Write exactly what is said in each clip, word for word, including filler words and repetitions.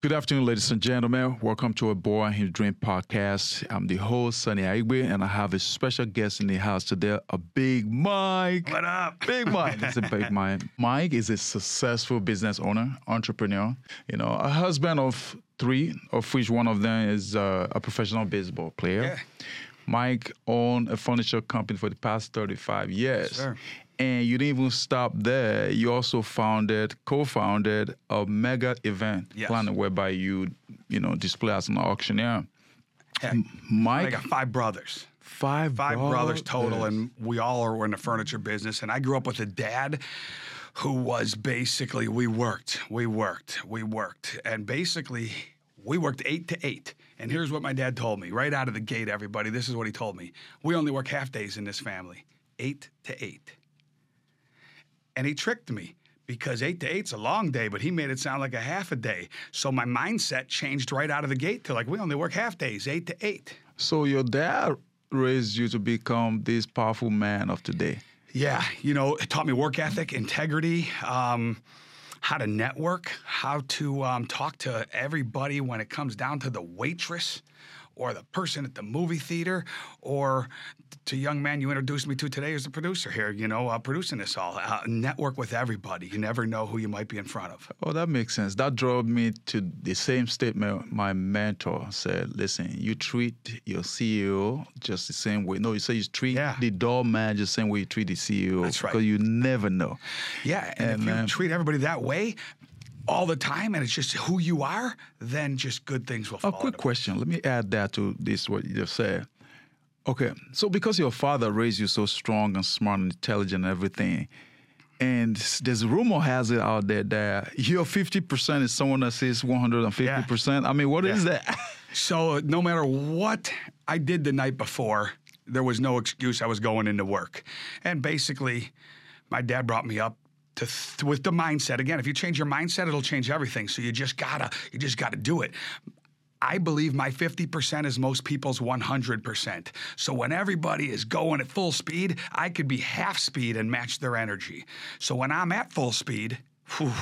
Good afternoon, ladies and gentlemen. Welcome to A Boy and His Dream podcast. I'm the host, Sunny Akhigbe, and I have a special guest in the house today, a Big Mike. What up? Big Mike. It's a Big Mike. Mike is a successful business owner, entrepreneur, you know, a husband of three, of which one of them is uh, a professional baseball player. Yeah. Mike owned a furniture company for the past thirty-five years. Sure. And you didn't even stop there. You also founded, co-founded a mega event yes. planner whereby you, you know, display as an auctioneer. Heck, Mike, I got five brothers. Five, five brothers. brothers total, and we all are in the furniture business. And I grew up with a dad who was basically, we worked, we worked, we worked, and basically we worked eight to eight. And here's what my dad told me right out of the gate, everybody. This is what he told me: we only work half days in this family, eight to eight. And he tricked me, because eight to eight's a long day, but he made it sound like a half a day. So my mindset changed right out of the gate to like, we only work half days, eight to eight. So your dad raised you to become this powerful man of today. Yeah, you know, it taught me work ethic, integrity, um, how to network, how to um, talk to everybody when it comes down to the waitress or the person at the movie theater, or to young man you introduced me to today as the producer here, you know, uh, producing this all. Uh, network with everybody. You never know who you might be in front of. Oh, that makes sense. That drove me to the same statement my mentor said. Listen, you treat your C E O just the same way. No, you say you treat yeah. the door manager the same way you treat the C E O. That's right. Because you never know. Yeah, and, and if you um, treat everybody that way all the time, and it's just who you are, then just good things will follow. A quick question. Let me add that to this, what you just said. Okay, so because your father raised you so strong and smart and intelligent and everything, and there's rumor has it out there that your fifty percent is someone that says one hundred fifty percent. Yeah. I mean, what yeah. is that? So no matter what I did the night before, there was no excuse. I was going into work. And basically, my dad brought me up To th- with the mindset. Again, if you change your mindset, it'll change everything. So you just gotta, you just gotta do it. I believe my fifty percent is most people's one hundred percent. So when everybody is going at full speed, I could be half speed and match their energy. So when I'm at full speed, whew,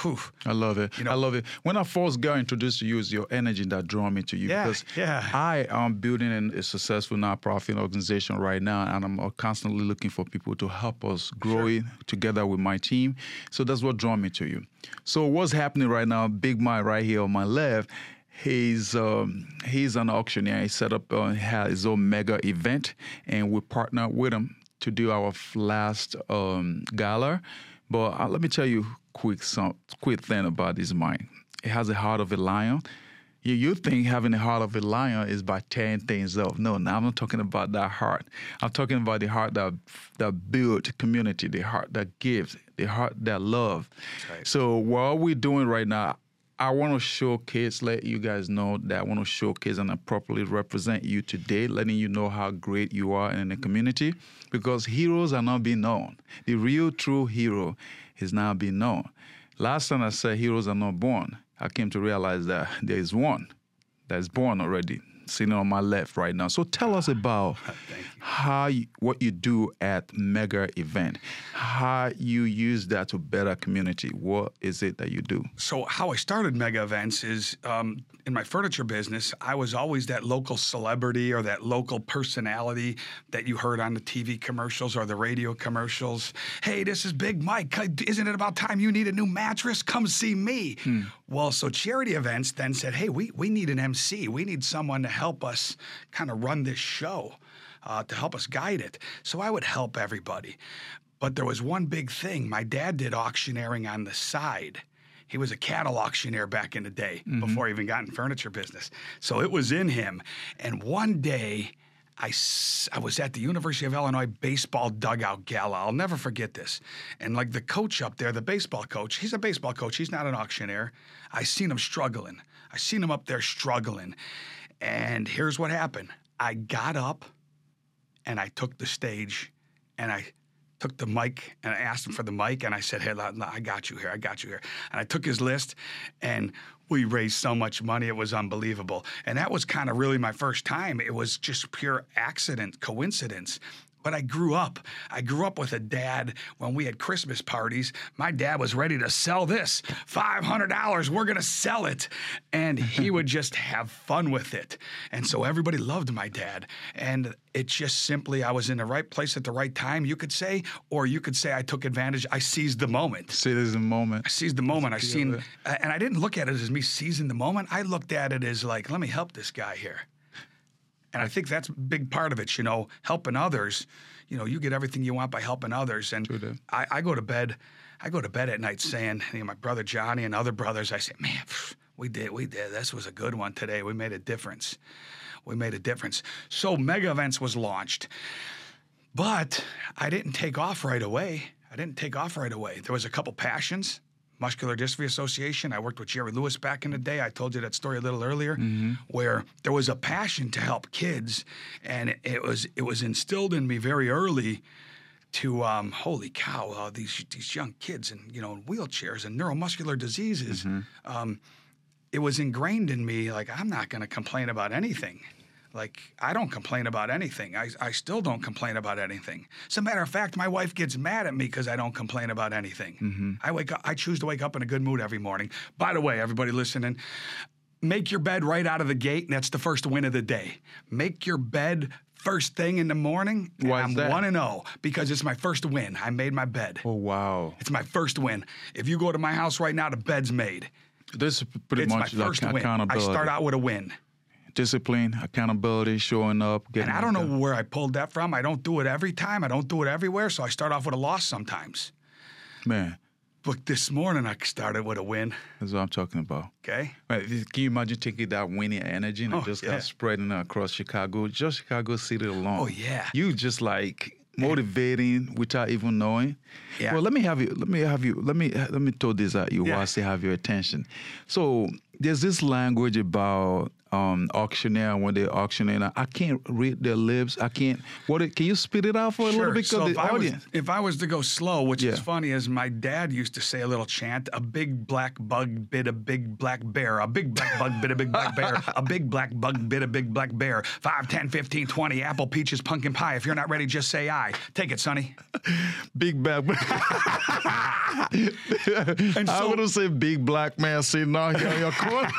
whew. I love it. You know, I love it. When I first got introduced to you, it's your energy that drew me to you. Yeah, because yeah. I am building a successful nonprofit organization right now, and I'm constantly looking for people to help us grow sure. it together with my team. So that's what drew me to you. So what's happening right now, Big Mike right here on my left, he's um, he's an auctioneer. He set up uh, his own mega event, and we partnered with him to do our last um, gala. But uh, let me tell you quick some quick thing about this mind. It has a heart of a lion. You, you think having a heart of a lion is by tearing things up. No, no, I'm not talking about that heart. I'm talking about the heart that that builds community, the heart that gives, the heart that loves. Right. So what we're doing right now, I want to showcase, let you guys know that I want to showcase and I properly represent you today, letting you know how great you are in the community, because heroes are not being known. The real, true hero is now being known. Last time I said heroes are not born, I came to realize that there is one that is born already, sitting on my left right now. So tell us about how you, what you do at Mega Event, how you use that to better community. What is it that you do? So how I started Mega Events is um, in my furniture business, I was always that local celebrity or that local personality that you heard on the T V commercials or the radio commercials. Hey, this is Big Mike. Isn't it about time you need a new mattress? Come see me. Hmm. Well, so charity events then said, hey, we, we need an M C. We need someone to help us kind of run this show. Uh, to help us guide it. So I would help everybody. But there was one big thing. My dad did auctioneering on the side. He was a cattle auctioneer back in the day mm-hmm. before he even got in furniture business. So it was in him. And one day, I, I was at the University of Illinois baseball dugout gala. I'll never forget this. And like the coach up there, the baseball coach, he's a baseball coach. He's not an auctioneer. I seen him struggling. I seen him up there struggling. And here's what happened. I got up. And I took the stage, and I took the mic, and I asked him for the mic, and I said, hey, I got you here, I got you here. And I took his list, and we raised so much money, it was unbelievable. And that was kind of really my first time. It was just pure accident, coincidence. But I grew up. I grew up with a dad. When we had Christmas parties, my dad was ready to sell this. five hundred dollars, we're going to sell it. And he would just have fun with it. And so everybody loved my dad. And it just simply, I was in the right place at the right time, you could say, or you could say I took advantage. I seized the moment. Seized the moment. I seized the moment. I seen, and I didn't look at it as me seizing the moment. I looked at it as like, let me help this guy here. And I think that's a big part of it, you know, helping others. You know, you get everything you want by helping others. And sure I, I go to bed, I go to bed at night saying, you know, my brother Johnny and other brothers, I say, man, pff, we did, we did. This was a good one today. We made a difference. We made a difference. So Mega Events was launched, but I didn't take off right away. I didn't take off right away. There was a couple passions. Muscular Dystrophy Association. I worked with Jerry Lewis back in the day. I told you that story a little earlier, mm-hmm. where there was a passion to help kids, and it, it was it was instilled in me very early. To um, holy cow, uh, these these young kids in you know in wheelchairs and neuromuscular diseases. Mm-hmm. Um, it was ingrained in me. Like I'm not going to complain about anything. Like, I don't complain about anything. I, I still don't complain about anything. As a matter of fact, my wife gets mad at me because I don't complain about anything. Mm-hmm. I wake up, I choose to wake up in a good mood every morning. By the way, everybody listening, make your bed right out of the gate, and that's the first win of the day. Make your bed first thing in the morning, and Why I'm one and oh because it's my first win. I made my bed. Oh, wow. It's my first win. If you go to my house right now, the bed's made. This is pretty it's much my first like win. I start out with a win. Discipline, accountability, showing up. And I don't know done. where I pulled that from. I don't do it every time. I don't do it everywhere. So I start off with a loss sometimes. Man. But this morning I started with a win. That's what I'm talking about. Okay. Right. Can you imagine taking that winning energy and oh, just yeah. kind of spreading it across Chicago, just Chicago City alone? Oh, yeah. You just like motivating without even knowing. Yeah. Well, let me have you, let me have you, let me, let me throw this at you yeah. while I still have your attention. So there's this language about Um, auctioneer, when they're auctioneering, I can't read their lips. I can't. What it, can you spit it out for sure. a little bit? So if, the I audience? Was, if I was to go slow, which yeah. is funny, is my dad used to say a little chant: "A big black bug bit a big black bear. A big black bug bit a big black bear. A big black bug bit a big black bear. Five, ten, fifteen, twenty. Apple, peaches, pumpkin pie. If you're not ready, just say I. Take it, Sonny. Big black." And so, I would have said, "Big black man sitting out here in your corner."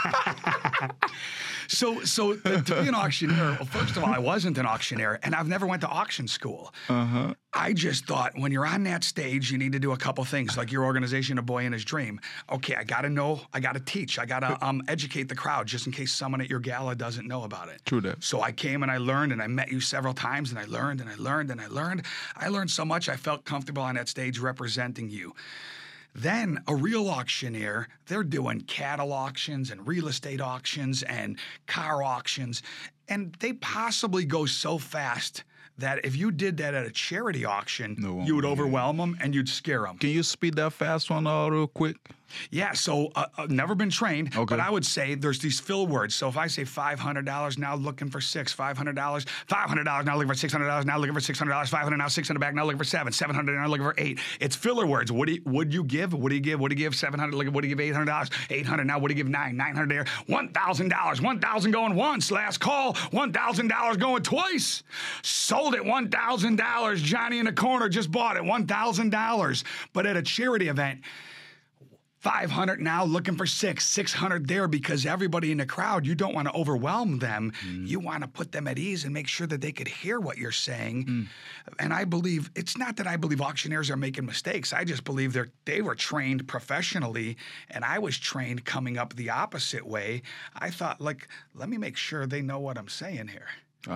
So, so to be an auctioneer, well, first of all, I wasn't an auctioneer, and I've never went to auction school. Uh-huh. I just thought when you're on that stage, you need to do a couple things, like your organization, A Boy and His Dream. Okay, I got to know, I got to teach, I got to um, educate the crowd just in case someone at your gala doesn't know about it. True that. So I came and I learned, and I met you several times, and I learned, and I learned, and I learned. I learned so much, I felt comfortable on that stage representing you. Then a real auctioneer, they're doing cattle auctions and real estate auctions and car auctions, and they possibly go so fast that if you did that at a charity auction, no, you would overwhelm them and you'd scare them. Can you speed that fast one out real quick? Yeah, so uh, I've never been trained, okay. but I would say there's these fill words. So if I say five hundred dollars, now looking for six, five hundred dollars, five hundred dollars, now looking for six hundred dollars, now looking for six hundred dollars, five hundred dollars, now six hundred dollars back, now looking for seven, seven hundred dollars, now looking for eight. It's filler words. What do you, would you give? What do you give? What do you give? seven hundred dollars, what do you give? eight hundred dollars, eight hundred dollars, now what do you give? nine, nine hundred dollars there, one thousand dollars, one thousand dollars going once, last call, one thousand dollars going twice. Sold it, one thousand dollars. Johnny in the corner just bought it, one thousand dollars. But at a charity event, five hundred now, looking for six, six hundred there, because everybody in the crowd, you don't want to overwhelm them. Mm. You want to put them at ease and make sure that they could hear what you're saying. Mm. And I believe, it's not that I believe auctioneers are making mistakes. I just believe they're, they were trained professionally, and I was trained coming up the opposite way. I thought, like, let me make sure they know what I'm saying here.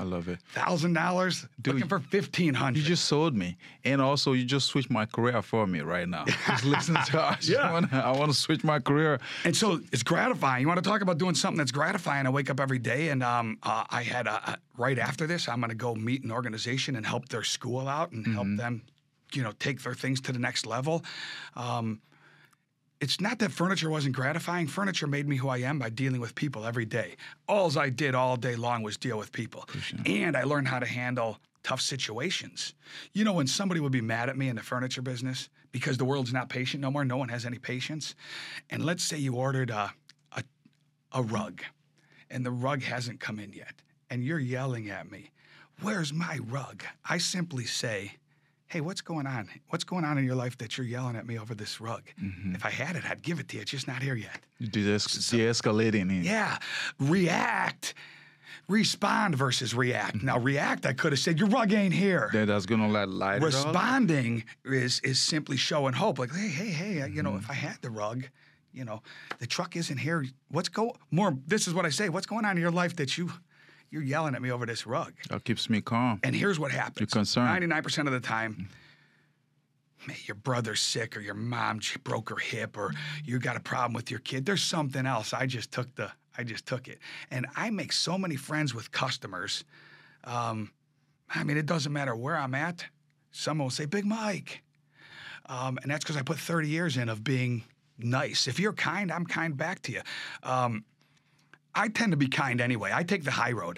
I love it. one thousand dollars, looking for fifteen hundred dollars. You just sold me. And also, you just switched my career for me right now. Just listen to us. Yeah. Wanna, I want to switch my career. And so it's gratifying. You want to talk about doing something that's gratifying. I wake up every day, and um, uh, I had a, a, right after this, I'm going to go meet an organization and help their school out and mm-hmm. help them, you know, take their things to the next level. Um, It's not that furniture wasn't gratifying. Furniture made me who I am by dealing with people every day. Alls I did all day long was deal with people. Sure. And I learned how to handle tough situations. You know, when somebody would be mad at me in the furniture business because the world's not patient no more, no one has any patience. And let's say you ordered a, a, a rug and the rug hasn't come in yet and you're yelling at me. where's my rug? I simply say, hey, what's going on? What's going on in your life that you're yelling at me over this rug? Mm-hmm. If I had it, I'd give it to you. It's just not here yet. You do this so, de-escalating it. Yeah. React. Respond versus react. Mm-hmm. Now, react, I could have said, your rug ain't here. That, that's going to let light Responding it is is simply showing hope. Like, hey, hey, hey, mm-hmm. you know, if I had the rug, you know, the truck isn't here. What's go more? This is what I say. What's going on in your life that you... You're yelling at me over this rug. That keeps me calm. And here's what happens. You're concerned. ninety-nine percent of the time, man, your brother's sick or your mom broke her hip or you got a problem with your kid. There's something else. I just took the, I just took it. And I make so many friends with customers. Um, I mean, it doesn't matter where I'm at. Someone will say, Big Mike. Um, and that's because I put thirty years in of being nice. If you're kind, I'm kind back to you. Um, I tend to be kind anyway. I take the high road.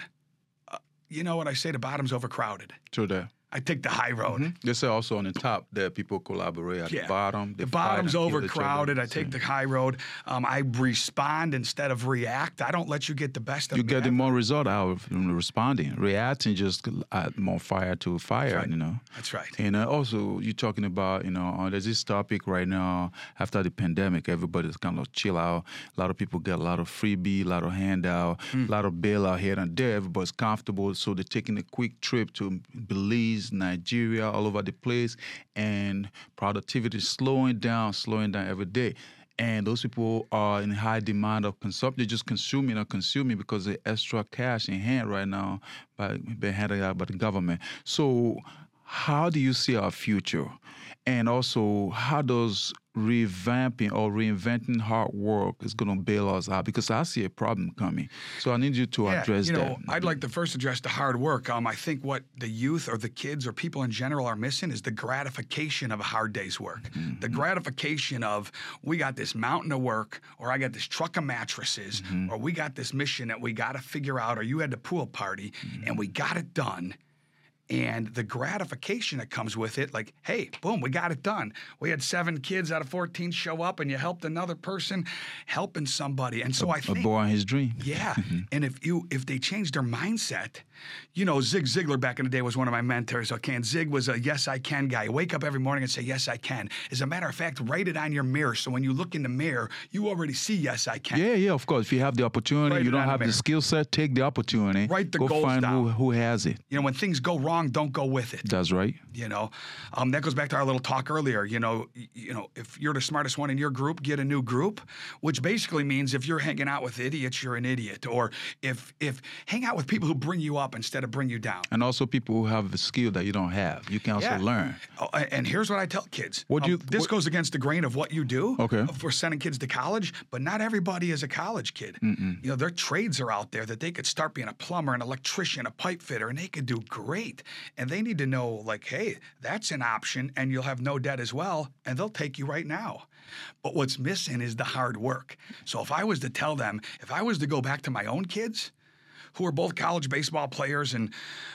Uh, you know what I say? The bottom's overcrowded. True that. I take the high road. Mm-hmm. They say also on the top that people collaborate at yeah. the bottom. The bottom's overcrowded. I take the high road. Um, I respond instead of react. I don't let you get the best of you me. You get the more result out of responding. Reacting just add more fire to fire, right. you know. That's right. And uh, also, you're talking about, you know, uh, there's this topic right now. After the pandemic, everybody's kind of chill out. A lot of people get a lot of freebie, a lot of handout, mm. a lot of bailout here and there. Everybody's comfortable, so they're taking a quick trip to Belize, Nigeria, all over the place, and productivity is slowing down, slowing down every day. And those people are in high demand of consumption. They're just consuming or consuming because the extra cash in hand right now by being handed out by the government. So how do you see our future? And also, how does revamping or reinventing hard work is going to bail us out? Because I see a problem coming. So I need you to yeah, address that. You know, that. I'd like to first address the hard work. Um, I think what the youth or the kids or people in general are missing is the gratification of a hard day's work. Mm-hmm. The gratification of we got this mountain of work, or I got this truck of mattresses, mm-hmm. or we got this mission that we got to figure out, or you had the pool party, mm-hmm. and we got it done. And the gratification that comes with it, like, hey, boom, we got it done. We had seven kids out of fourteen show up, and you helped another person helping somebody. And so a, I think— A boy and his dream. Yeah. And if you if they change their mindset, you know, Zig Ziglar back in the day was one of my mentors, okay? And Zig was a yes, I can guy. Wake up every morning and say, yes, I can. As a matter of fact, write it on your mirror. So when you look in the mirror, you already see yes, I can. Yeah, yeah, of course. If you have the opportunity, write you don't have the, the skill set, take the opportunity. Write the go goals find down. Who, who has it. You know, when things go wrong, don't go with it. That's right. You know, um, that goes back to our little talk earlier. You know, you know, if you're the smartest one in your group, get a new group, which basically means if you're hanging out with idiots, you're an idiot. Or if if hang out with people who bring you up instead of bring you down. And also people who have a skill that you don't have. You can also yeah. learn. Oh, and here's what I tell kids. What um, you, this what, goes against the grain of what you do. Okay. For sending kids to college, but not everybody is a college kid. Mm-mm. You know, their trades are out there that they could start being a plumber, an electrician, a pipe fitter, and they could do great. And they need to know, like, hey, that's an option, and you'll have no debt as well, and they'll take you right now. But what's missing is the hard work. So if I was to tell them, if I was to go back to my own kids, who are both college baseball players, and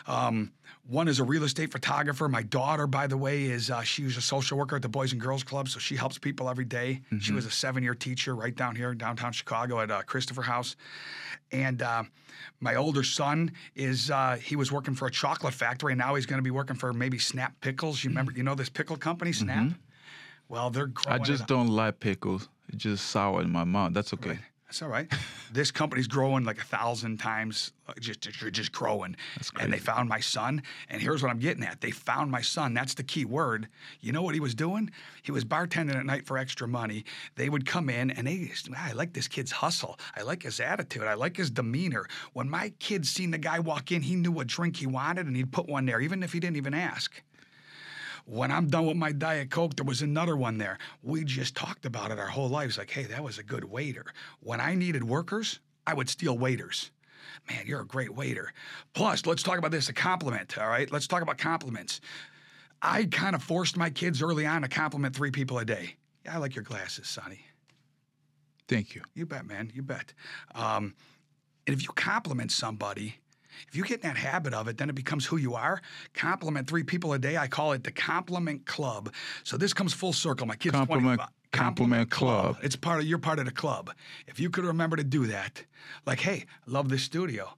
um, one is a real estate photographer. My daughter, by the way, is uh, she was a social worker at the Boys and Girls Club, so she helps people every day. Mm-hmm. She was a seven-year teacher right down here in downtown Chicago at uh, Christopher House. And uh, my older son is uh, he was working for a chocolate factory, and now he's going to be working for maybe Snap Pickles. You remember, you know this pickle company, Snap? Mm-hmm. Well, they're growing. I just don't like pickles. It's just sour in my mouth. That's okay. Right. That's all right. This company's growing like a thousand times, just just, just growing. That's crazy. And they found my son. And here's what I'm getting at. They found my son. That's the key word. You know what he was doing? He was bartending at night for extra money. They would come in and they just, I like this kid's hustle. I like his attitude. I like his demeanor. When my kid seen the guy walk in, he knew what drink he wanted and he'd put one there, even if he didn't even ask. When I'm done with my Diet Coke, there was another one there. We just talked about it our whole lives. Like, hey, that was a good waiter. When I needed workers, I would steal waiters. Man, you're a great waiter. Plus, let's talk about this, a compliment, all right? Let's talk about compliments. I kind of forced my kids early on to compliment three people a day. Yeah, I like your glasses, Sonny. Thank you. You bet, man. You bet. Um, and if you compliment somebody... If you get in that habit of it, then it becomes who you are. Compliment three people a day. I call it the Compliment Club. So this comes full circle. My kids compliment, compliment, compliment club. club. It's part of you're part of the club. If you could remember to do that, like, hey, love this studio.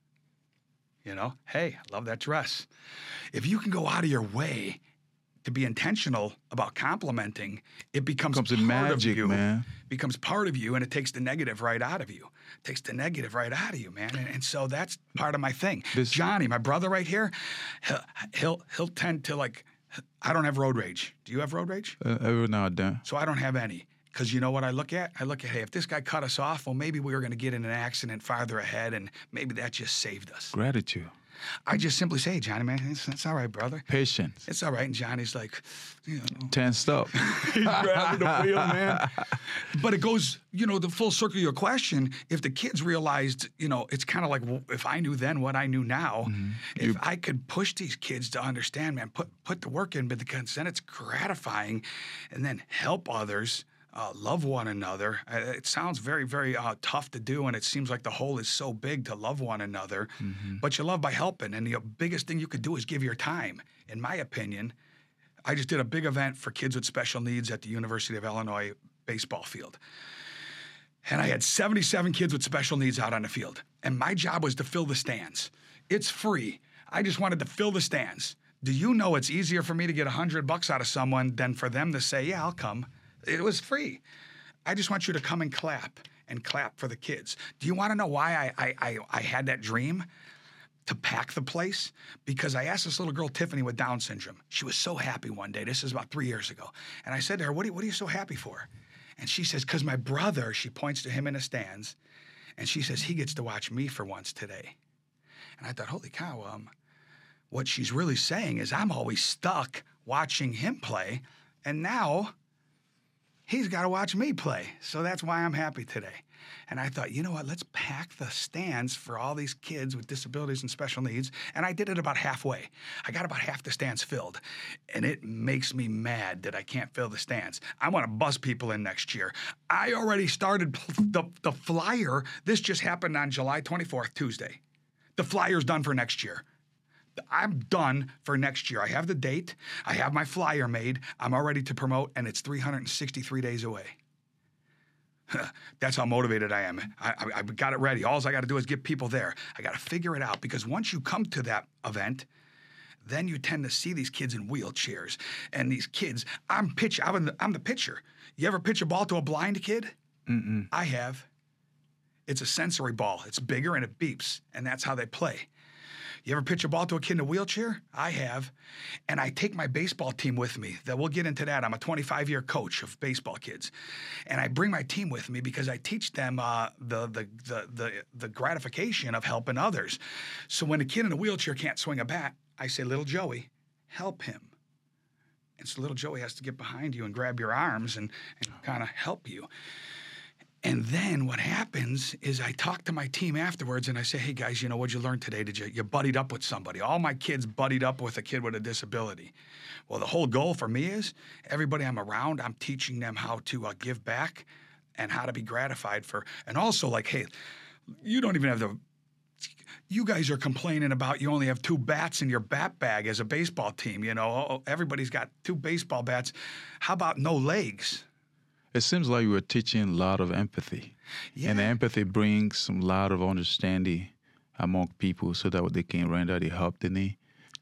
You know, hey, I love that dress. If you can go out of your way to be intentional about complimenting, it becomes, becomes part magic, of you, man. Becomes part of you, and it takes the negative right out of you. It takes the negative right out of you, man. And, and so that's part of my thing. This Johnny, my brother right here, he'll, he'll he'll tend to like. I don't have road rage. Do you have road rage? Uh, every now and then. So I don't have any. Because you know what I look at? I look at, hey, if this guy cut us off, well, maybe we were going to get in an accident farther ahead, and maybe that just saved us. Gratitude. I just simply say, hey, Johnny, man, it's, it's all right, brother. Patience. It's all right. And Johnny's like, you know. Tensed up. He's grabbing the wheel, man. But it goes, you know, the full circle of your question, if the kids realized, you know, it's kind of like, well, if I knew then what I knew now, mm-hmm. if you... I could push these kids to understand, man, put, put the work in, but then it's gratifying, and then help others. Uh, love one another. Uh, it sounds very, very uh, tough to do, and it seems like the hole is so big to love one another. Mm-hmm. But you love by helping, and the biggest thing you could do is give your time. In my opinion, I just did a big event for kids with special needs at the University of Illinois baseball field. And I had seventy-seven kids with special needs out on the field. And my job was to fill the stands. It's free. I just wanted to fill the stands. Do you know it's easier for me to get one hundred bucks out of someone than for them to say, yeah, I'll come? It was free. I just want you to come and clap and clap for the kids. Do you want to know why I, I, I, I had that dream to pack the place? Because I asked this little girl, Tiffany, with Down syndrome. She was so happy one day. This is about three years ago. And I said to her, what are you, what are you so happy for? And she says, because my brother, she points to him in the stands, and she says, he gets to watch me for once today. And I thought, holy cow, um, what she's really saying is I'm always stuck watching him play, and now... he's got to watch me play. So that's why I'm happy today. And I thought, you know what, let's pack the stands for all these kids with disabilities and special needs. And I did it about halfway. I got about half the stands filled. And it makes me mad that I can't fill the stands. I want to bus people in next year. I already started the, the flyer. This just happened on July twenty-fourth, Tuesday. The flyer's done for next year. I'm done for next year. I have the date. I have my flyer made. I'm all ready to promote, and it's three hundred sixty-three days away. That's how motivated I am. I, I, I've got it ready. All I got to do is get people there. I got to figure it out, because once you come to that event, then you tend to see these kids in wheelchairs, and these kids. I'm pitch. I'm the, I'm the pitcher. You ever pitch a ball to a blind kid? Mm-mm. I have. It's a sensory ball. It's bigger and it beeps, and that's how they play. You ever pitch a ball to a kid in a wheelchair? I have. And I take my baseball team with me. That we'll get into that. I'm a twenty-five-year coach of baseball kids. And I bring my team with me because I teach them uh, the, the, the, the, the gratification of helping others. So when a kid in a wheelchair can't swing a bat, I say, little Joey, help him. And so little Joey has to get behind you and grab your arms and, and kind of help you. And then what happens is I talk to my team afterwards and I say, hey guys, you know, what'd you learn today? Did you, you buddied up with somebody? All my kids buddied up with a kid with a disability. Well, the whole goal for me is everybody I'm around, I'm teaching them how to uh, give back and how to be gratified for, and also like, hey, you don't even have the, you guys are complaining about you only have two bats in your bat bag as a baseball team. You know, everybody's got two baseball bats. How about no legs? It seems like we're teaching a lot of empathy, yeah. And the empathy brings a lot of understanding among people so that they can render the help they need.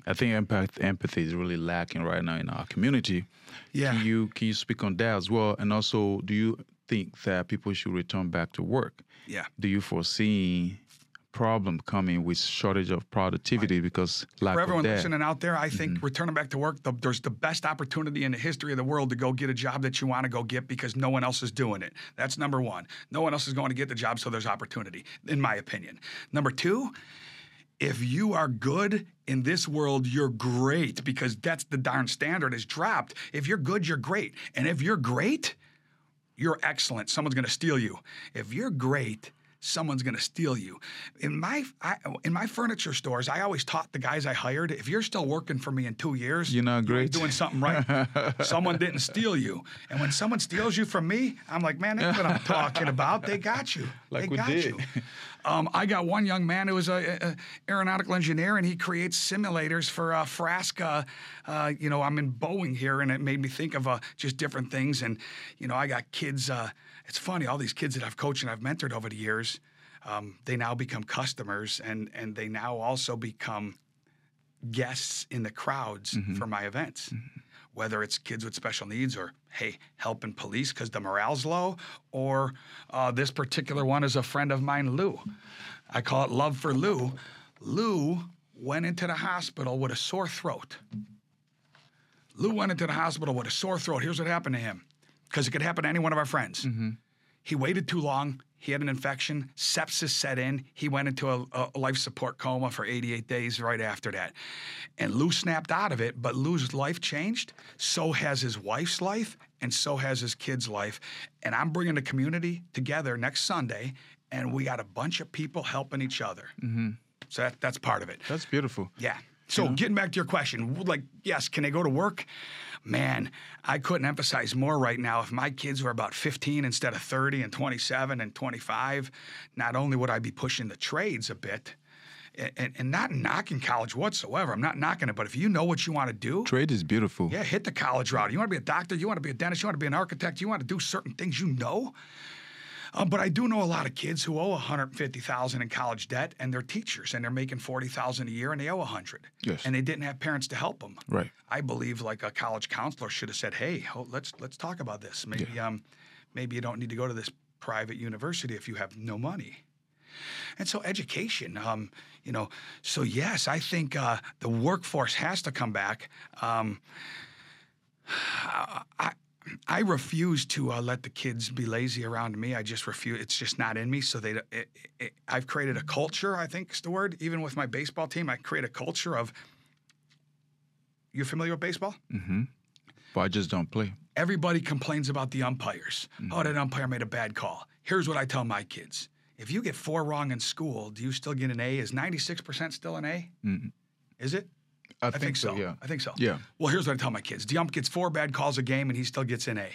I think empath, empathy is really lacking right now in our community. Yeah. Can you, can you speak on that as well? And also, do you think that people should return back to work? Yeah. Do you foresee problem coming with shortage of productivity right. because lack For everyone of that. Listening out there, I think mm-hmm. returning back to work, the, there's the best opportunity in the history of the world to go get a job that you want to go get because no one else is doing it. That's number one. No one else is going to get the job, so there's opportunity, in my opinion. Number two, if you are good in this world, you're great because that's the darn standard is dropped. If you're good, you're great. And if you're great, you're excellent. Someone's going to steal you. If you're great... someone's going to steal you. In my I, in my furniture stores, I always taught the guys I hired, if you're still working for me in two years, you're not great. You're doing something right. Someone didn't steal you. And when someone steals you from me, I'm like, man, that's what I'm talking about. They got you. Like they we got did. You. Um, I got one young man who was an aeronautical engineer, and he creates simulators for uh, Frasca. Uh, you know, I'm in Boeing here, and it made me think of uh, just different things. And, you know, I got kids. Uh, it's funny, all these kids that I've coached and I've mentored over the years, um, they now become customers, and and they now also become guests in the crowds mm-hmm. for my events. Mm-hmm. Whether it's kids with special needs or, hey, helping police because the morale's low, or uh, this particular one is a friend of mine, Lou. I call it Love for Lou. Lou went into the hospital with a sore throat. Lou went into the hospital with a sore throat. Here's what happened to him, because it could happen to any one of our friends. Mm-hmm. He waited too long. He had an infection. Sepsis set in. He went into a, a life support coma for eighty-eight days right after that. And Lou snapped out of it, but Lou's life changed. So has his wife's life, and so has his kid's life. And I'm bringing the community together next Sunday, and we got a bunch of people helping each other. Mm-hmm. So that, that's part of it. That's beautiful. Yeah. So yeah. Getting back to your question, like, yes, can they go to work? Man, I couldn't emphasize more right now. If my kids were about fifteen instead of thirty and twenty-seven and twenty-five, not only would I be pushing the trades a bit, and, and not knocking college whatsoever. I'm not knocking it, but if you know what you want to do. Trade is beautiful. Yeah, hit the college route. You want to be a doctor, you want to be a dentist, you want to be an architect, you want to do certain things you know. Um, but I do know a lot of kids who owe one hundred fifty thousand dollars in college debt, and they're teachers, and they're making forty thousand dollars a year, and they owe one hundred thousand dollars. Yes. And they didn't have parents to help them. Right. I believe like a college counselor should have said, "Hey, oh, let's let's talk about this. Maybe yeah. um, maybe you don't need to go to this private university if you have no money." And so education, um, you know. So yes, I think uh, the workforce has to come back. Um, I. I refuse to uh, let the kids be lazy around me. I just refuse. It's just not in me. So they, it, it, I've created a culture, I think is the word. Even with my baseball team, I create a culture of, you familiar with baseball? Mm-hmm. Well, I just don't play. Everybody complains about the umpires. Mm-hmm. Oh, that umpire made a bad call. Here's what I tell my kids. If you get four wrong in school, do you still get an A? Is ninety-six percent still an A? Mm-hmm. Is it? I, I think, think so. so. Yeah. I think so. Yeah. Well, here's what I tell my kids. Dump gets four bad calls a game, and he still gets an A.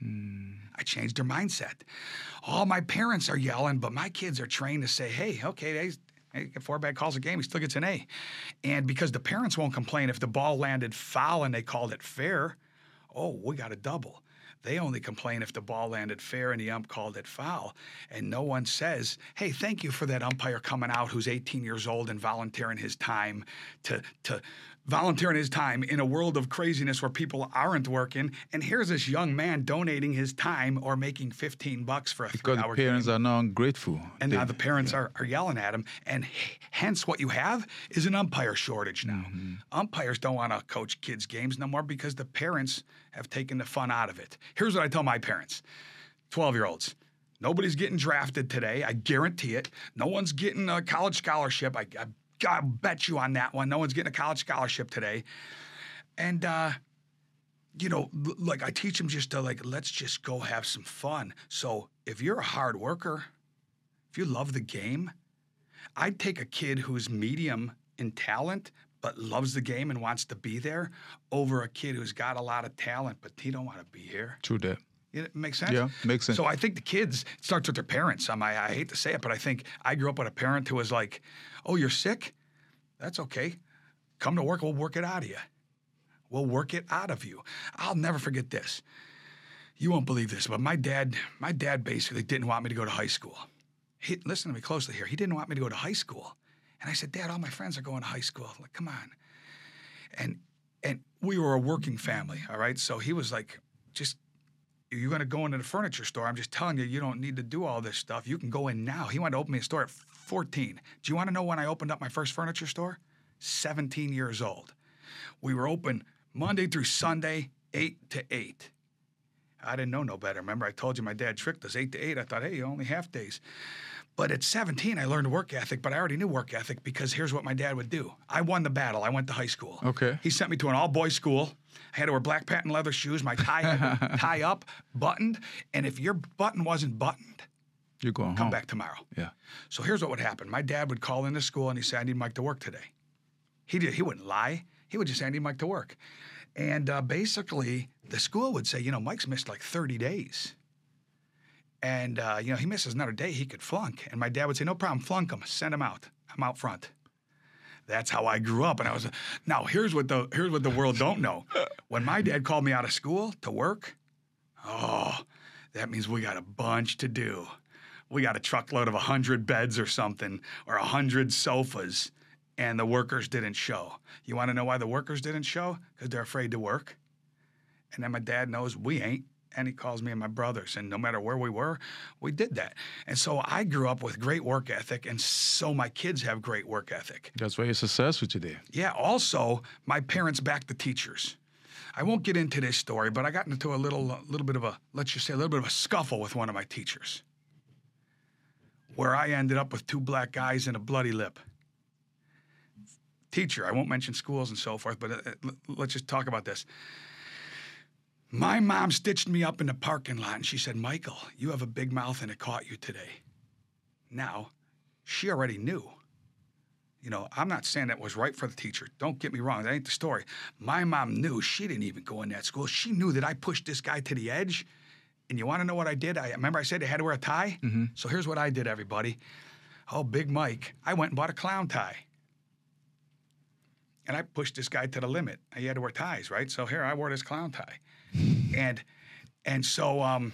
Hmm. I changed their mindset. All my parents are yelling, but my kids are trained to say, hey, okay, they get four bad calls a game, he still gets an A. And because the parents won't complain if the ball landed foul and they called it fair, oh, we got a double. They only complain if the ball landed fair and the ump called it foul. And no one says, hey, thank you for that umpire coming out who's eighteen years old and volunteering his time to, to volunteering his time in a world of craziness where people aren't working. And here's this young man donating his time or making fifteen bucks for a three-hour game. Because the parents are now ungrateful. And they, now the parents yeah. are, are yelling at him. And hence what you have is an umpire shortage now. Mm-hmm. Umpires don't want to coach kids' games no more because the parents have taken the fun out of it. Here's what I tell my parents, twelve-year-olds. Nobody's getting drafted today. I guarantee it. No one's getting a college scholarship. I, I, I bet you on that one. No one's getting a college scholarship today. And, uh, you know, like I teach them just to, like, let's just go have some fun. So if you're a hard worker, if you love the game, I'd take a kid who's medium in talent but loves the game and wants to be there over a kid who's got a lot of talent, but he don't want to be here. True that. It makes sense? Yeah, makes sense. So I think the kids, it starts with their parents. Um, I, I hate to say it, but I think I grew up with a parent who was like, oh, you're sick? That's okay. Come to work. We'll work it out of you. We'll work it out of you. I'll never forget this. You won't believe this, but my dad, my dad basically didn't want me to go to high school. He, listen to me closely here. He didn't want me to go to high school. And I said, Dad, all my friends are going to high school. I'm like, come on. And and we were a working family, all right? So he was like, just, you're going to go into the furniture store. I'm just telling you, you don't need to do all this stuff. You can go in now. He wanted to open me a store at fourteen. Do you want to know when I opened up my first furniture store? seventeen years old. We were open Monday through Sunday, eight to eight. I didn't know no better. Remember, I told you my dad tricked us, eight to eight. I thought, hey, only half days. But at seventeen, I learned work ethic, but I already knew work ethic because here's what my dad would do. I won the battle. I went to high school. Okay. He sent me to an all-boys school. I had to wear black patent leather shoes. My tie had to tie up, buttoned. And if your button wasn't buttoned, you're going come home. Back tomorrow. Yeah. So here's what would happen. My dad would call into school, and he'd say, I need Mike to work today. He did. He wouldn't lie. He would just say, I need Mike to work. And uh, basically, the school would say, you know, Mike's missed like thirty days. And, uh, you know, he misses another day, he could flunk. And my dad would say, no problem, flunk him, send him out. I'm out front. That's how I grew up. And I was, now here's what the here's what the world don't know. When my dad called me out of school to work, oh, that means we got a bunch to do. we got a truckload of one hundred beds or something, or one hundred sofas, and the workers didn't show. You want to know why the workers didn't show? Because they're afraid to work. And then my dad knows we ain't, and he calls me and my brothers, and no matter where we were, we did that. And so I grew up with great work ethic, and so my kids have great work ethic. That's why you're successful today. Yeah, also, my parents backed the teachers. I won't get into this story, but I got into a little, a little bit of a, let's just say, a little bit of a scuffle with one of my teachers, where I ended up with two black guys and a bloody lip. Teacher, I won't mention schools and so forth, but uh, let's just talk about this. My mom stitched me up in the parking lot, and she said, Michael, you have a big mouth, and it caught you today. Now, she already knew. You know, I'm not saying that was right for the teacher. Don't get me wrong. That ain't the story. My mom knew. She didn't even go in that school. She knew that I pushed this guy to the edge. And you want to know what I did? I remember I said they had to wear a tie? Mm-hmm. So here's what I did, everybody. Oh, Big Mike. I went and bought a clown tie. And I pushed this guy to the limit. He had to wear ties, right? So here, I wore this clown tie. And and so, um,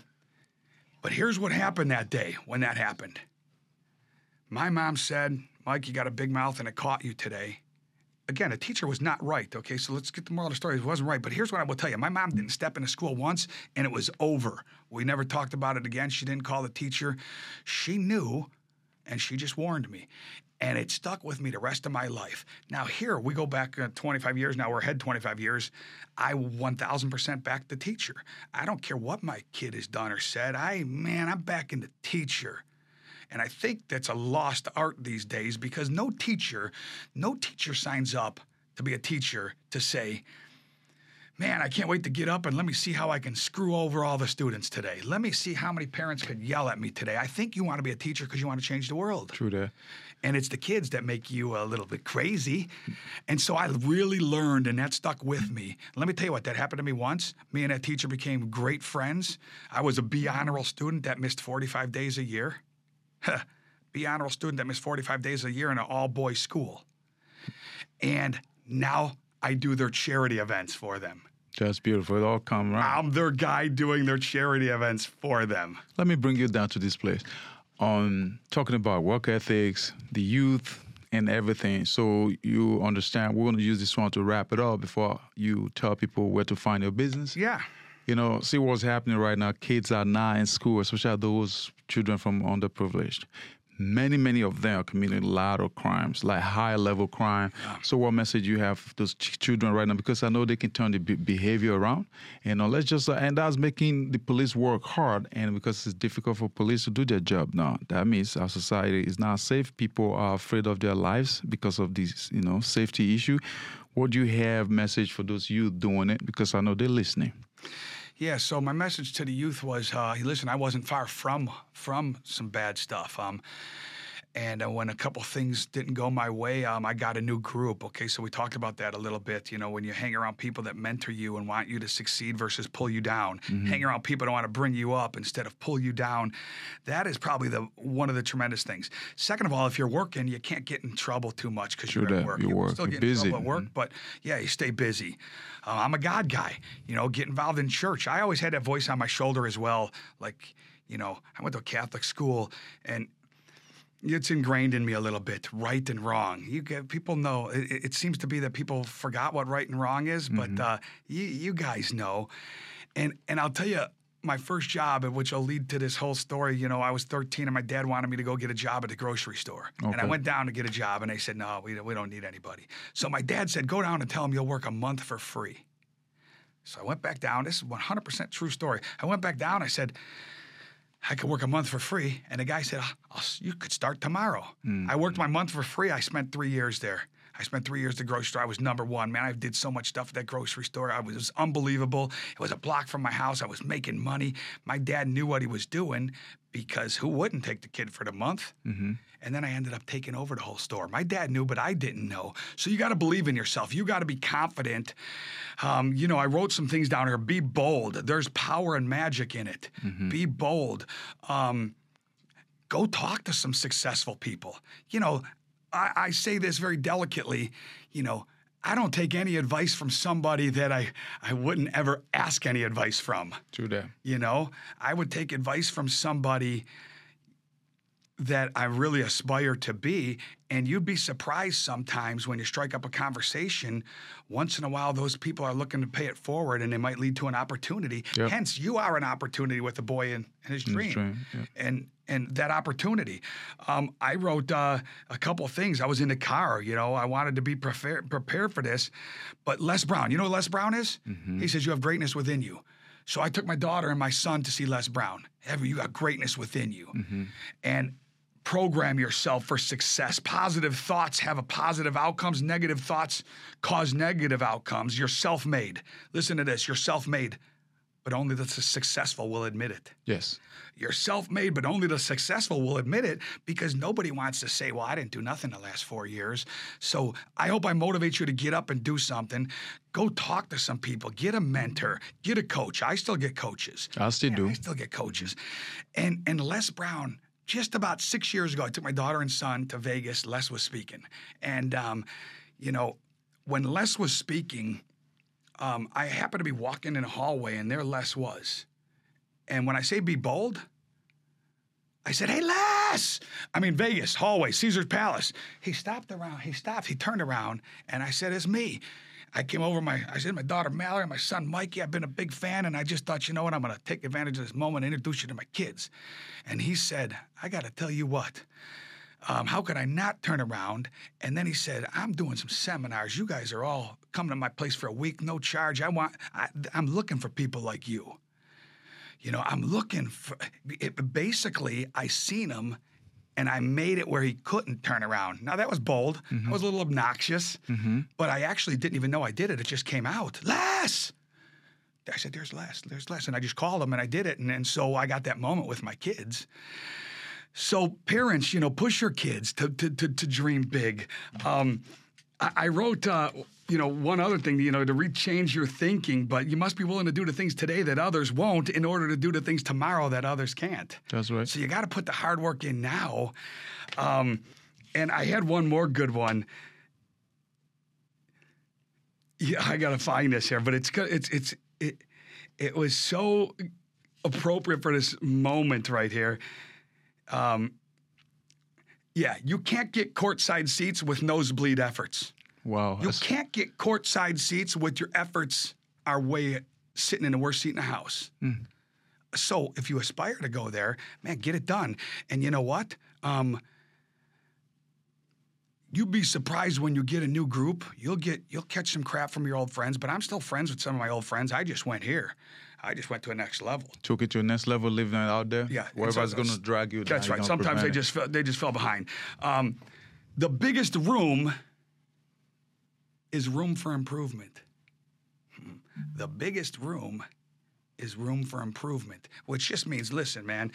but here's what happened that day when that happened. My mom said, Mike, you got a big mouth and it caught you today. Again, a teacher was not right, okay? So let's get the moral of the story. It wasn't right. But here's what I will tell you. My mom didn't step into school once, and it was over. We never talked about it again. She didn't call the teacher. She knew, and she just warned me. And it stuck with me the rest of my life. Now here, we go back uh, twenty-five years. Now we're ahead twenty-five years. I one thousand percent back the teacher. I don't care what my kid has done or said. I, man, I'm backing the teacher. And I think that's a lost art these days, because no teacher, no teacher signs up to be a teacher to say, man, I can't wait to get up and let me see how I can screw over all the students today. Let me see how many parents could yell at me today. I think you want to be a teacher because you want to change the world. True that. And it's the kids that make you a little bit crazy. And so I really learned, and that stuck with me. Let me tell you what, that happened to me once. Me and that teacher became great friends. I was a B honor roll student that missed forty-five days a year. Be honor roll student that missed forty-five days a year in an all-boys school. And now I do their charity events for them. That's beautiful. It all come right. I'm their guy doing their charity events for them. Let me bring you down to this place. Um, talking about work ethics, the youth, and everything. So you understand, we're going to use this one to wrap it up before you tell people where to find your business. Yeah. You know, see what's happening right now. Kids are not in school, especially those children from underprivileged. Many, many of them are committing a lot of crimes, like high-level crime. Yeah. So what message you have for those ch- children right now? Because I know they can turn the be- behavior around. You know, let's just, uh, and that's making the police work hard. And because it's difficult for police to do their job now, that means our society is not safe. People are afraid of their lives because of this, you know, safety issue. What do you have message for those youth doing it? Because I know they're listening. Yeah, so my message to the youth was, uh, listen, I wasn't far from from some bad stuff. Um, and uh, when a couple things didn't go my way, um, I got a new group, okay? So we talked about that a little bit. You know, when you hang around people that mentor you and want you to succeed versus pull you down, mm-hmm. hang around people that want to bring you up instead of pull you down, that is probably the one of the tremendous things. Second of all, if you're working, you can't get in trouble too much because sure you're at work. You work. Still get in trouble at work, mm-hmm. but yeah, you stay busy. Uh, I'm a God guy, you know, get involved in church. I always had that voice on my shoulder as well. Like, you know, I went to a Catholic school, and it's ingrained in me a little bit, right and wrong. You get, people know, it, it seems to be that people forgot what right and wrong is, mm-hmm. but uh, you, you guys know. And and I'll tell you, my first job, which will lead to this whole story, you know, I was thirteen and my dad wanted me to go get a job at the grocery store. Okay. And I went down to get a job and they said, no, we, we don't need anybody. So my dad said, go down and tell them you'll work a month for free. So I went back down. This is one hundred percent true story. I went back down. I said, I could work a month for free. And the guy said, I'll, you could start tomorrow. Mm-hmm. I worked my month for free. I spent three years there. I spent three years at the grocery store. I was number one. Man, I did so much stuff at that grocery store. I was, it was unbelievable. It was a block from my house. I was making money. My dad knew what he was doing because who wouldn't take the kid for the month? Mm-hmm. And then I ended up taking over the whole store. My dad knew, but I didn't know. So you got to believe in yourself. You got to be confident. Um, you know, I wrote some things down here. Be bold. There's power and magic in it. Mm-hmm. Be bold. Um, go talk to some successful people. You know, I, I say this very delicately. You know, I don't take any advice from somebody that I, I wouldn't ever ask any advice from. True that. You know, I would take advice from somebody that I really aspire to be. And you'd be surprised sometimes when you strike up a conversation, once in a while those people are looking to pay it forward and it might lead to an opportunity. Yep. Hence, you are an opportunity with the boy and his dream. His dream yep. And and that opportunity. Um, I wrote uh, a couple of things. I was in the car, you know, I wanted to be prepared prepared for this. But Les Brown, you know what Les Brown is? Mm-hmm. He says, you have greatness within you. So I took my daughter and my son to see Les Brown. You got greatness within you. Mm-hmm. And program yourself for success. Positive thoughts have a positive outcomes. Negative thoughts cause negative outcomes. You're self-made. Listen to this. You're self-made, but only the successful will admit it. Yes. You're self-made, but only the successful will admit it, because nobody wants to say, well, I didn't do nothing the last four years. So I hope I motivate you to get up and do something. Go talk to some people. Get a mentor. Get a coach. I still get coaches. I still Man, do. I still get coaches. And, and Les Brown, just about six years ago, I took my daughter and son to Vegas. Les was speaking. And, um, you know, when Les was speaking, Um, I happened to be walking in a hallway, and there Les was. And when I say be bold, I said, hey, Les! I mean, Vegas, hallway, Caesar's Palace. He stopped around. He stopped. He turned around, and I said, it's me. I came over. My I said, my daughter, Mallory, and my son, Mikey, I've been a big fan, and I just thought, you know what? I'm going to take advantage of this moment and introduce you to my kids. And he said, I got to tell you what. Um, how could I not turn around? And then he said, I'm doing some seminars. You guys are all coming to my place for a week, no charge. I want, I, I'm looking for people like you. You know, I'm looking for, it, basically, I seen him and I made it where he couldn't turn around. Now, that was bold. Mm-hmm. I was a little obnoxious, mm-hmm. but I actually didn't even know I did it. It just came out. Les! I said, there's Les, there's Les. And I just called him and I did it. And, and so I got that moment with my kids. So parents, you know, push your kids to to to, to dream big. Um, I, I wrote, uh, you know, one other thing, you know, to rechange your thinking, but you must be willing to do the things today that others won't in order to do the things tomorrow that others can't. That's right. So you got to put the hard work in now. Um, and I had one more good one. Yeah, I got to find this here, but it's it's it's it it was so appropriate for this moment right here. Um, yeah, you can't get courtside seats with nosebleed efforts. Wow. You can't get courtside seats with your efforts are way sitting in the worst seat in the house. Mm. So if you aspire to go there, man, get it done. And you know what? Um, you'd be surprised when you get a new group. You'll get you'll catch some crap from your old friends, but I'm still friends with some of my old friends. I just went here. I just went to a next level. Took it to a next level, living it out there. Yeah, wherever's going to drag you down. That's right. Sometimes they just fell, they just fell behind. Um, the biggest room is room for improvement. The biggest room is room for improvement, which just means, listen, man,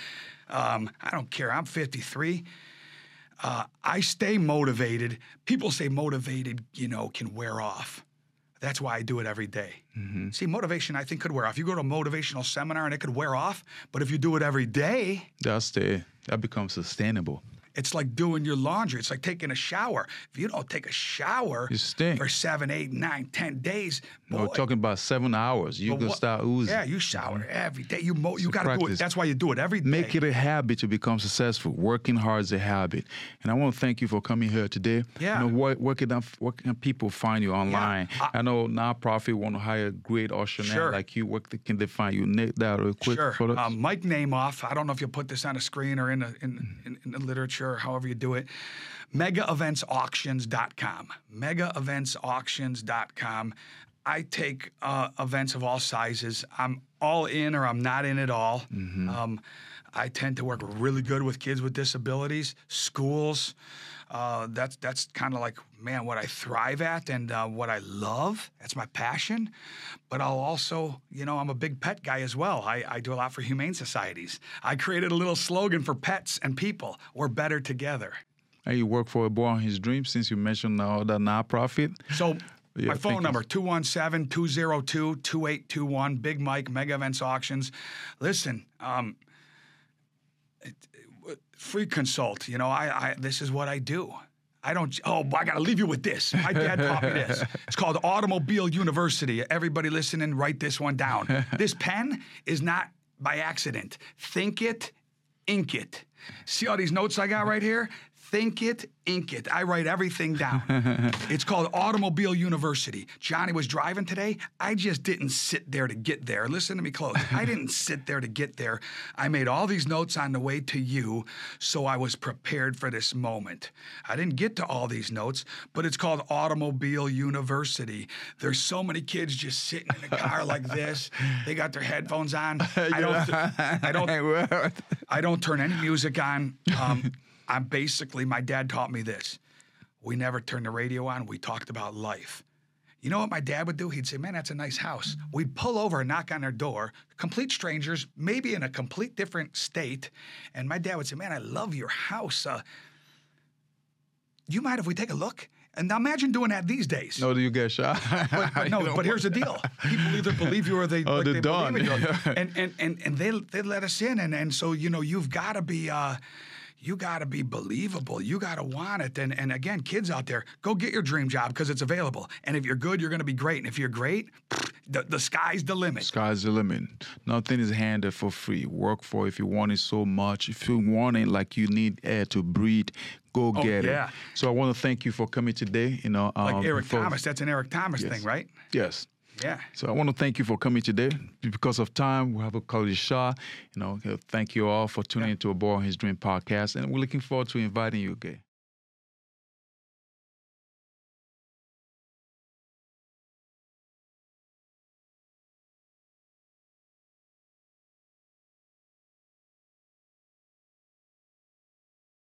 um, I don't care. I'm fifty-three. Uh, I stay motivated. People say motivated, you know, can wear off. That's why I do it every day. Mm-hmm. See, motivation, I think, could wear off. You go to a motivational seminar and it could wear off, but if you do it every day, that's the that becomes sustainable. It's like doing your laundry. It's like taking a shower. If you don't take a shower for seven, eight, nine, ten days, boy, we're talking about seven hours. You can start oozing. Yeah, you shower every day. You mo- you got to do it. That's why you do it every day. Make it a habit to become successful. Working hard is a habit. And I want to thank you for coming here today. Yeah. You know, where, where, can, where can people find you online? Yeah. I, I know nonprofit want to hire a great auctioneer sure. like you. Where can they find you? Nick, that real quick. Sure. Um, Mike Namoff. I don't know if you'll put this on a screen or in the, in, mm-hmm. in, in the literature. Or however you do it, mega events auctions dot com, mega events auctions dot com. I take uh, events of all sizes. I'm all in or I'm not in at all. Mm-hmm. Um, I tend to work really good with kids with disabilities, schools. Uh, that's that's kind of like, man, what I thrive at and uh, what I love. That's my passion. But I'll also, you know, I'm a big pet guy as well. I, I do a lot for humane societies. I created a little slogan for pets and people. We're better together. And you work for A Boy and His Dream since you mentioned all the nonprofit. So... Yeah, my phone number, two one seven, two zero two, two eight two one, Big Mike, Mega Events Auctions. Listen, um, it, it, free consult. You know, I, I this is what I do. I don't, oh, I got to leave you with this. My dad taught me this. It's called Automobile University. Everybody listening, write this one down. This pen is not by accident. Think it, ink it. See all these notes I got right here? Think it, ink it. I write everything down. It's called Automobile University. Johnny was driving today. I just didn't sit there to get there. Listen to me close. I didn't sit there to get there. I made all these notes on the way to you, so I was prepared for this moment. I didn't get to all these notes, but it's called Automobile University. There's so many kids just sitting in a car like this. They got their headphones on. I don't, I don't, I don't turn any music on. Um, I'm basically, my dad taught me this. We never turned the radio on. We talked about life. You know what my dad would do? He'd say, man, that's a nice house. We'd pull over and knock on their door, complete strangers, maybe in a complete different state. And my dad would say, man, I love your house. Uh, you mind if we take a look? And imagine doing that these days. No, do you get shot? But, but no, but here's the deal. People either believe you or they, oh, like, the they believe you. And, and, and, and they, they let us in. And, and so, you know, you've got to be... Uh, You got to be believable. You got to want it. And, and again, kids out there, go get your dream job because it's available. And if you're good, you're going to be great. And if you're great, the, the sky's the limit. Sky's the limit. Nothing is handed for free. Work for it if you want it so much. If you want it like you need air to breathe, go oh, get yeah. it. So I want to thank you for coming today. You know, um, like Eric for, Thomas. That's an Eric Thomas yes. thing, right? Yes. Yeah. So I want to thank you for coming today. Because of time, we have a college shot. You know, thank you all for tuning yeah. into A Boy and His Dream podcast, and we're looking forward to inviting you again.